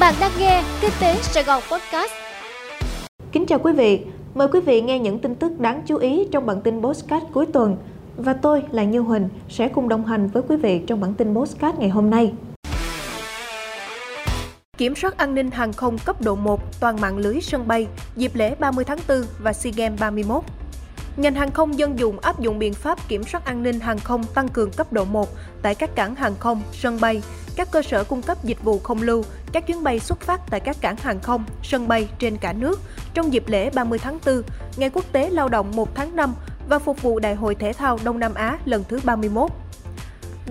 Bạn đang nghe Kinh tế Sài Gòn Podcast. Kính chào quý vị, mời quý vị nghe những tin tức đáng chú ý trong bản tin podcast cuối tuần. Và tôi là Như Huỳnh sẽ cùng đồng hành với quý vị trong bản tin podcast ngày hôm nay. Kiểm soát an ninh hàng không cấp độ 1 toàn mạng lưới sân bay dịp lễ 30 tháng 4 và SEA Games 31. Ngành hàng không dân dụng áp dụng biện pháp kiểm soát an ninh hàng không tăng cường cấp độ 1 tại các cảng hàng không, sân bay, các cơ sở cung cấp dịch vụ không lưu, các chuyến bay xuất phát tại các cảng hàng không, sân bay trên cả nước trong dịp lễ 30 tháng 4, Ngày Quốc tế Lao động 1 tháng 5 và phục vụ Đại hội Thể thao Đông Nam Á lần thứ 31.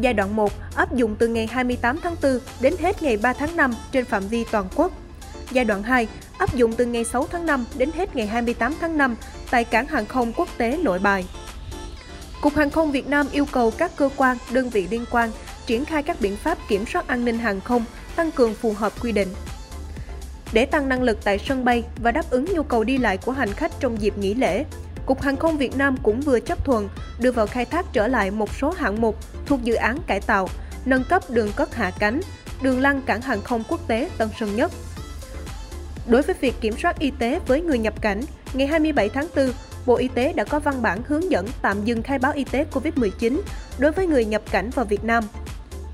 Giai đoạn 1 áp dụng từ ngày 28 tháng 4 đến hết ngày 3 tháng 5 trên phạm vi toàn quốc. Giai đoạn 2 áp dụng từ ngày 6 tháng 5 đến hết ngày 28 tháng 5 tại cảng hàng không quốc tế Nội Bài. Cục Hàng không Việt Nam yêu cầu các cơ quan, đơn vị liên quan triển khai các biện pháp kiểm soát an ninh hàng không, tăng cường phù hợp quy định. Để tăng năng lực tại sân bay và đáp ứng nhu cầu đi lại của hành khách trong dịp nghỉ lễ, Cục Hàng không Việt Nam cũng vừa chấp thuận đưa vào khai thác trở lại một số hạng mục thuộc dự án cải tạo, nâng cấp đường cất hạ cánh, đường lăn cảng hàng không quốc tế Tân Sơn Nhất. Đối với việc kiểm soát y tế với người nhập cảnh, ngày 27 tháng 4, Bộ Y tế đã có văn bản hướng dẫn tạm dừng khai báo y tế COVID-19 đối với người nhập cảnh vào Việt Nam.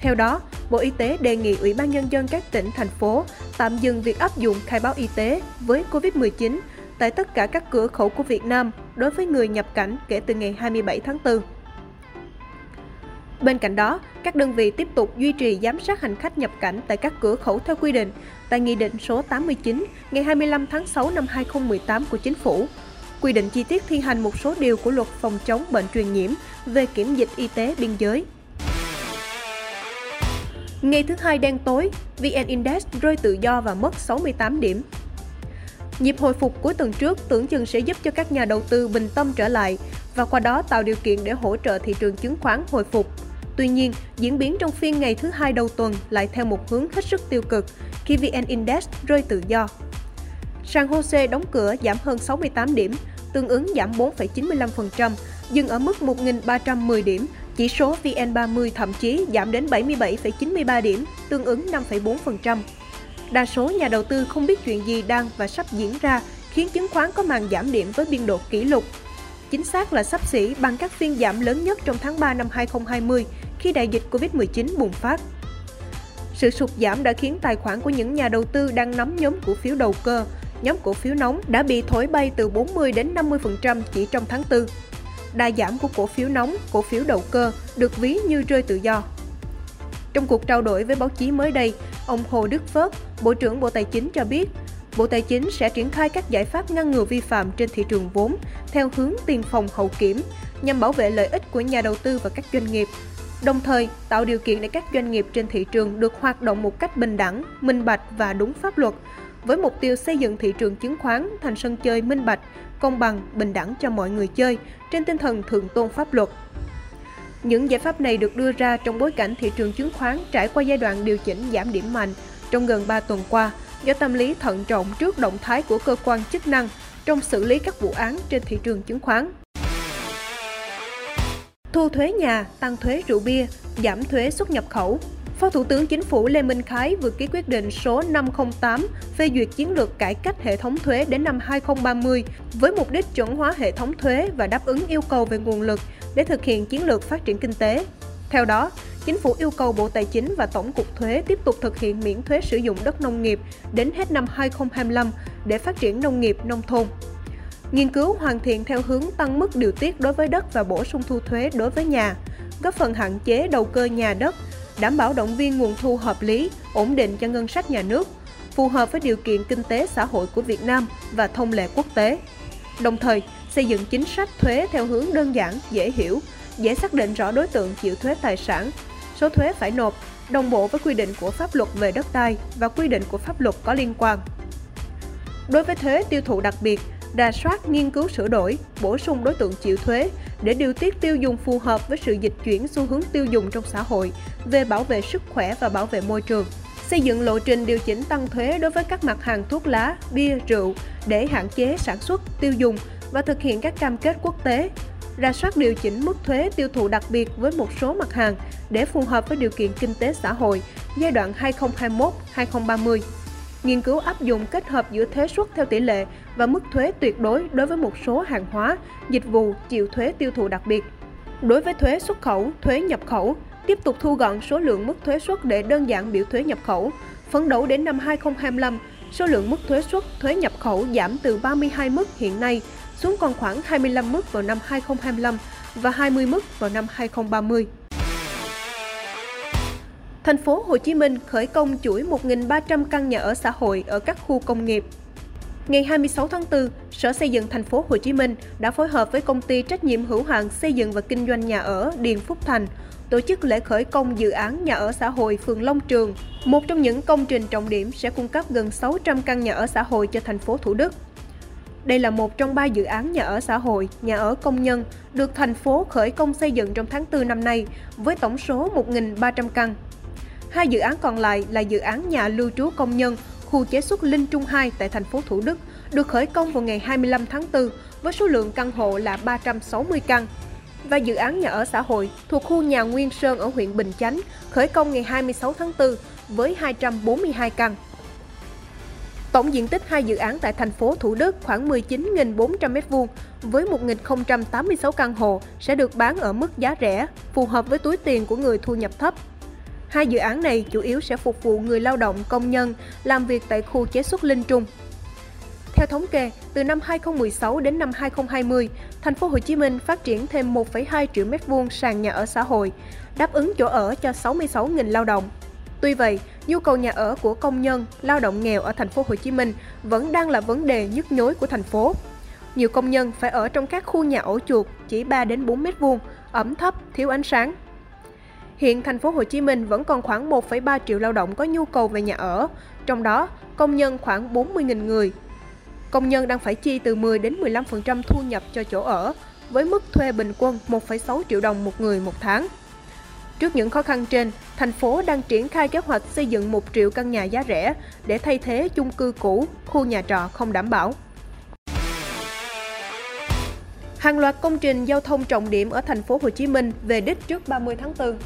Theo đó, Bộ Y tế đề nghị Ủy ban Nhân dân các tỉnh, thành phố tạm dừng việc áp dụng khai báo y tế với COVID-19 tại tất cả các cửa khẩu của Việt Nam đối với người nhập cảnh kể từ ngày 27 tháng 4. Bên cạnh đó, các đơn vị tiếp tục duy trì giám sát hành khách nhập cảnh tại các cửa khẩu theo quy định tại Nghị định số 89 ngày 25 tháng 6 năm 2018 của Chính phủ, quy định chi tiết thi hành một số điều của Luật phòng chống bệnh truyền nhiễm về kiểm dịch y tế biên giới. Ngày thứ hai đen tối, VN Index rơi tự do và mất 68 điểm. Nhịp hồi phục cuối tuần trước tưởng chừng sẽ giúp cho các nhà đầu tư bình tâm trở lại và qua đó tạo điều kiện để hỗ trợ thị trường chứng khoán hồi phục. Tuy nhiên, diễn biến trong phiên ngày thứ hai đầu tuần lại theo một hướng hết sức tiêu cực khi VN Index rơi tự do. Sàn HOSE đóng cửa giảm hơn 68 điểm, tương ứng giảm 4,95%, dừng ở mức 1.310 điểm, chỉ số VN30 thậm chí giảm đến 77,93 điểm, tương ứng 5,4%. Đa số nhà đầu tư không biết chuyện gì đang và sắp diễn ra khiến chứng khoán có màn giảm điểm với biên độ kỷ lục. Chính xác là xấp xỉ bằng các phiên giảm lớn nhất trong tháng 3 năm 2020 khi đại dịch Covid-19 bùng phát. Sự sụt giảm đã khiến tài khoản của những nhà đầu tư đang nắm nhóm cổ phiếu đầu cơ, nhóm cổ phiếu nóng đã bị thổi bay từ 40 đến 50% chỉ trong tháng 4. Đà giảm của cổ phiếu nóng, cổ phiếu đầu cơ được ví như rơi tự do. Trong cuộc trao đổi với báo chí mới đây, ông Hồ Đức Phước, Bộ trưởng Bộ Tài chính cho biết, Bộ Tài chính sẽ triển khai các giải pháp ngăn ngừa vi phạm trên thị trường vốn theo hướng tiền phòng hậu kiểm nhằm bảo vệ lợi ích của nhà đầu tư và các doanh nghiệp, đồng thời tạo điều kiện để các doanh nghiệp trên thị trường được hoạt động một cách bình đẳng, minh bạch và đúng pháp luật, với mục tiêu xây dựng thị trường chứng khoán thành sân chơi minh bạch, công bằng, bình đẳng cho mọi người chơi trên tinh thần thượng tôn pháp luật. Những giải pháp này được đưa ra trong bối cảnh thị trường chứng khoán trải qua giai đoạn điều chỉnh giảm điểm mạnh trong gần 3 tuần qua do tâm lý thận trọng trước động thái của cơ quan chức năng trong xử lý các vụ án trên thị trường chứng khoán. Thu thuế nhà, tăng thuế rượu bia, giảm thuế xuất nhập khẩu. Phó Thủ tướng Chính phủ Lê Minh Khái vừa ký quyết định số 508 phê duyệt chiến lược cải cách hệ thống thuế đến năm 2030 với mục đích chuẩn hóa hệ thống thuế và đáp ứng yêu cầu về nguồn lực để thực hiện chiến lược phát triển kinh tế. Theo đó, Chính phủ yêu cầu Bộ Tài chính và Tổng cục Thuế tiếp tục thực hiện miễn thuế sử dụng đất nông nghiệp đến hết năm 2025 để phát triển nông nghiệp, nông thôn. Nghiên cứu hoàn thiện theo hướng tăng mức điều tiết đối với đất và bổ sung thu thuế đối với nhà, góp phần hạn chế đầu cơ nhà đất, đảm bảo động viên nguồn thu hợp lý, ổn định cho ngân sách nhà nước, phù hợp với điều kiện kinh tế xã hội của Việt Nam và thông lệ quốc tế. Đồng thời, xây dựng chính sách thuế theo hướng đơn giản, dễ hiểu, dễ xác định rõ đối tượng chịu thuế tài sản, số thuế phải nộp, đồng bộ với quy định của pháp luật về đất đai và quy định của pháp luật có liên quan. Đối với thuế tiêu thụ đặc biệt, rà soát, nghiên cứu sửa đổi, bổ sung đối tượng chịu thuế để điều tiết tiêu dùng phù hợp với sự dịch chuyển xu hướng tiêu dùng trong xã hội về bảo vệ sức khỏe và bảo vệ môi trường. Xây dựng lộ trình điều chỉnh tăng thuế đối với các mặt hàng thuốc lá, bia, rượu để hạn chế sản xuất, tiêu dùng và thực hiện các cam kết quốc tế. Rà soát điều chỉnh mức thuế tiêu thụ đặc biệt với một số mặt hàng để phù hợp với điều kiện kinh tế xã hội giai đoạn 2021-2030. nghiên cứu áp dụng kết hợp giữa thuế suất theo tỷ lệ và mức thuế tuyệt đối đối với một số hàng hóa, dịch vụ chịu thuế tiêu thụ đặc biệt. Đối với thuế xuất khẩu, thuế nhập khẩu, tiếp tục thu gọn số lượng mức thuế suất để đơn giản biểu thuế nhập khẩu. Phấn đấu đến năm 2025, số lượng mức thuế suất, thuế nhập khẩu giảm từ 32 mức hiện nay xuống còn khoảng 25 mức vào năm 2025 và 20 mức vào năm 2030. Thành phố Hồ Chí Minh khởi công chuỗi 1.300 căn nhà ở xã hội ở các khu công nghiệp. Ngày 26 tháng 4, Sở Xây dựng Thành phố Hồ Chí Minh đã phối hợp với Công ty Trách nhiệm Hữu hạn Xây dựng và Kinh doanh Nhà ở Điền Phúc Thành tổ chức lễ khởi công dự án nhà ở xã hội phường Long Trường, một trong những công trình trọng điểm sẽ cung cấp gần 600 căn nhà ở xã hội cho thành phố Thủ Đức. Đây là một trong 3 dự án nhà ở xã hội, nhà ở công nhân được thành phố khởi công xây dựng trong tháng 4 năm nay với tổng số 1.300 căn. 2 dự án còn lại là dự án nhà lưu trú công nhân, khu chế xuất Linh Trung 2 tại thành phố Thủ Đức được khởi công vào ngày 25 tháng 4 với số lượng căn hộ là 360 căn. Và dự án nhà ở xã hội thuộc khu nhà Nguyên Sơn ở huyện Bình Chánh khởi công ngày 26 tháng 4 với 242 căn. Tổng diện tích 2 dự án tại thành phố Thủ Đức khoảng 19.400 m2 với 1.086 căn hộ sẽ được bán ở mức giá rẻ, phù hợp với túi tiền của người thu nhập thấp. 2 dự án này chủ yếu sẽ phục vụ người lao động công nhân làm việc tại khu chế xuất Linh Trung. Theo thống kê, từ năm 2016 đến năm 2020, thành phố Hồ Chí Minh phát triển thêm 1,2 triệu m2 sàn nhà ở xã hội, đáp ứng chỗ ở cho 66.000 lao động. Tuy vậy, nhu cầu nhà ở của công nhân, lao động nghèo ở thành phố Hồ Chí Minh vẫn đang là vấn đề nhức nhối của thành phố. Nhiều công nhân phải ở trong các khu nhà ổ chuột chỉ 3 đến 4 m2, ẩm thấp, thiếu ánh sáng. Hiện thành phố Hồ Chí Minh vẫn còn khoảng 1,3 triệu lao động có nhu cầu về nhà ở, trong đó công nhân khoảng 40.000 người. Công nhân đang phải chi từ 10 đến 15% thu nhập cho chỗ ở, với mức thuê bình quân 1,6 triệu đồng một người một tháng. Trước những khó khăn trên, thành phố đang triển khai kế hoạch xây dựng 1 triệu căn nhà giá rẻ để thay thế chung cư cũ, khu nhà trọ không đảm bảo. Hàng loạt công trình giao thông trọng điểm ở thành phố Hồ Chí Minh về đích trước 30 tháng 4.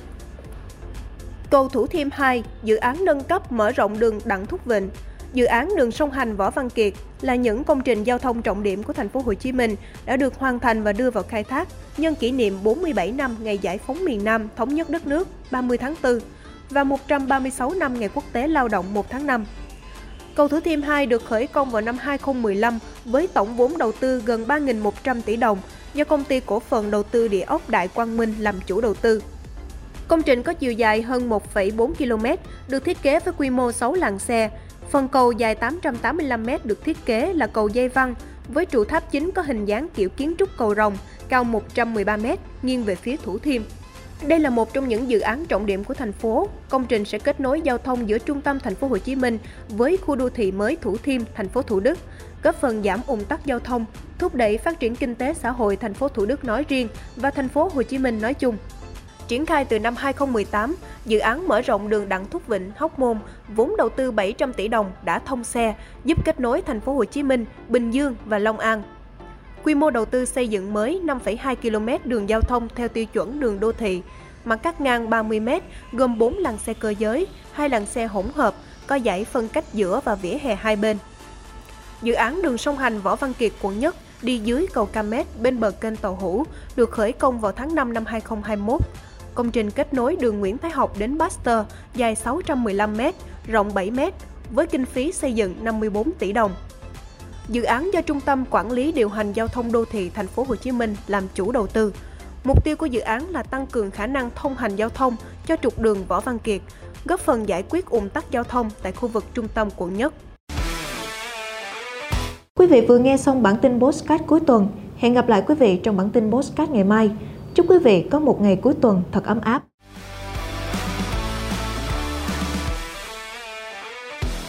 Cầu Thủ Thiêm 2, dự án nâng cấp mở rộng đường Đặng Thúc Vịnh, dự án đường song hành Võ Văn Kiệt là những công trình giao thông trọng điểm của thành phố Hồ Chí Minh đã được hoàn thành và đưa vào khai thác nhân kỷ niệm 47 năm ngày Giải phóng miền Nam thống nhất đất nước 30 tháng 4 và 136 năm ngày Quốc tế Lao động 1 tháng 5. Cầu Thủ Thiêm 2 được khởi công vào năm 2015 với tổng vốn đầu tư gần 3.100 tỷ đồng do Công ty Cổ phần Đầu tư Địa ốc Đại Quang Minh làm chủ đầu tư. Công trình có chiều dài hơn 1,4 km, được thiết kế với quy mô 6 làn xe. Phần cầu dài 885 m được thiết kế là cầu dây văng với trụ tháp chính có hình dáng kiểu kiến trúc cầu rồng, cao 113 m, nghiêng về phía Thủ Thiêm. Đây là một trong những dự án trọng điểm của thành phố. Công trình sẽ kết nối giao thông giữa trung tâm thành phố Hồ Chí Minh với khu đô thị mới Thủ Thiêm, thành phố Thủ Đức, góp phần giảm ùn tắc giao thông, thúc đẩy phát triển kinh tế xã hội thành phố Thủ Đức nói riêng và thành phố Hồ Chí Minh nói chung. Triển khai từ năm 2018, dự án mở rộng đường Đặng Thúc Vịnh, Hóc Môn, vốn đầu tư 700 tỷ đồng đã thông xe, giúp kết nối thành phố Hồ Chí Minh, Bình Dương và Long An. Quy mô đầu tư xây dựng mới 5,2 km đường giao thông theo tiêu chuẩn đường đô thị, mặt cắt ngang 30 m, gồm 4 làn xe cơ giới, 2 làn xe hỗn hợp, có dải phân cách giữa và vỉa hè hai bên. Dự án đường song hành Võ Văn Kiệt, quận Nhất, đi dưới cầu Cam Mét bên bờ kênh Tàu Hủ, được khởi công vào tháng 5 năm 2021. Công trình kết nối đường Nguyễn Thái Học đến Buster dài 615 m, rộng 7 m, với kinh phí xây dựng 54 tỷ đồng. Dự án do Trung tâm Quản lý Điều hành Giao thông đô thị Thành phố Hồ Chí Minh làm chủ đầu tư. Mục tiêu của dự án là tăng cường khả năng thông hành giao thông cho trục đường Võ Văn Kiệt, góp phần giải quyết ùn tắc giao thông tại khu vực trung tâm quận Nhất. Quý vị vừa nghe xong bản tin podcast cuối tuần. Hẹn gặp lại quý vị trong bản tin podcast ngày mai. Chúc quý vị có một ngày cuối tuần thật ấm áp.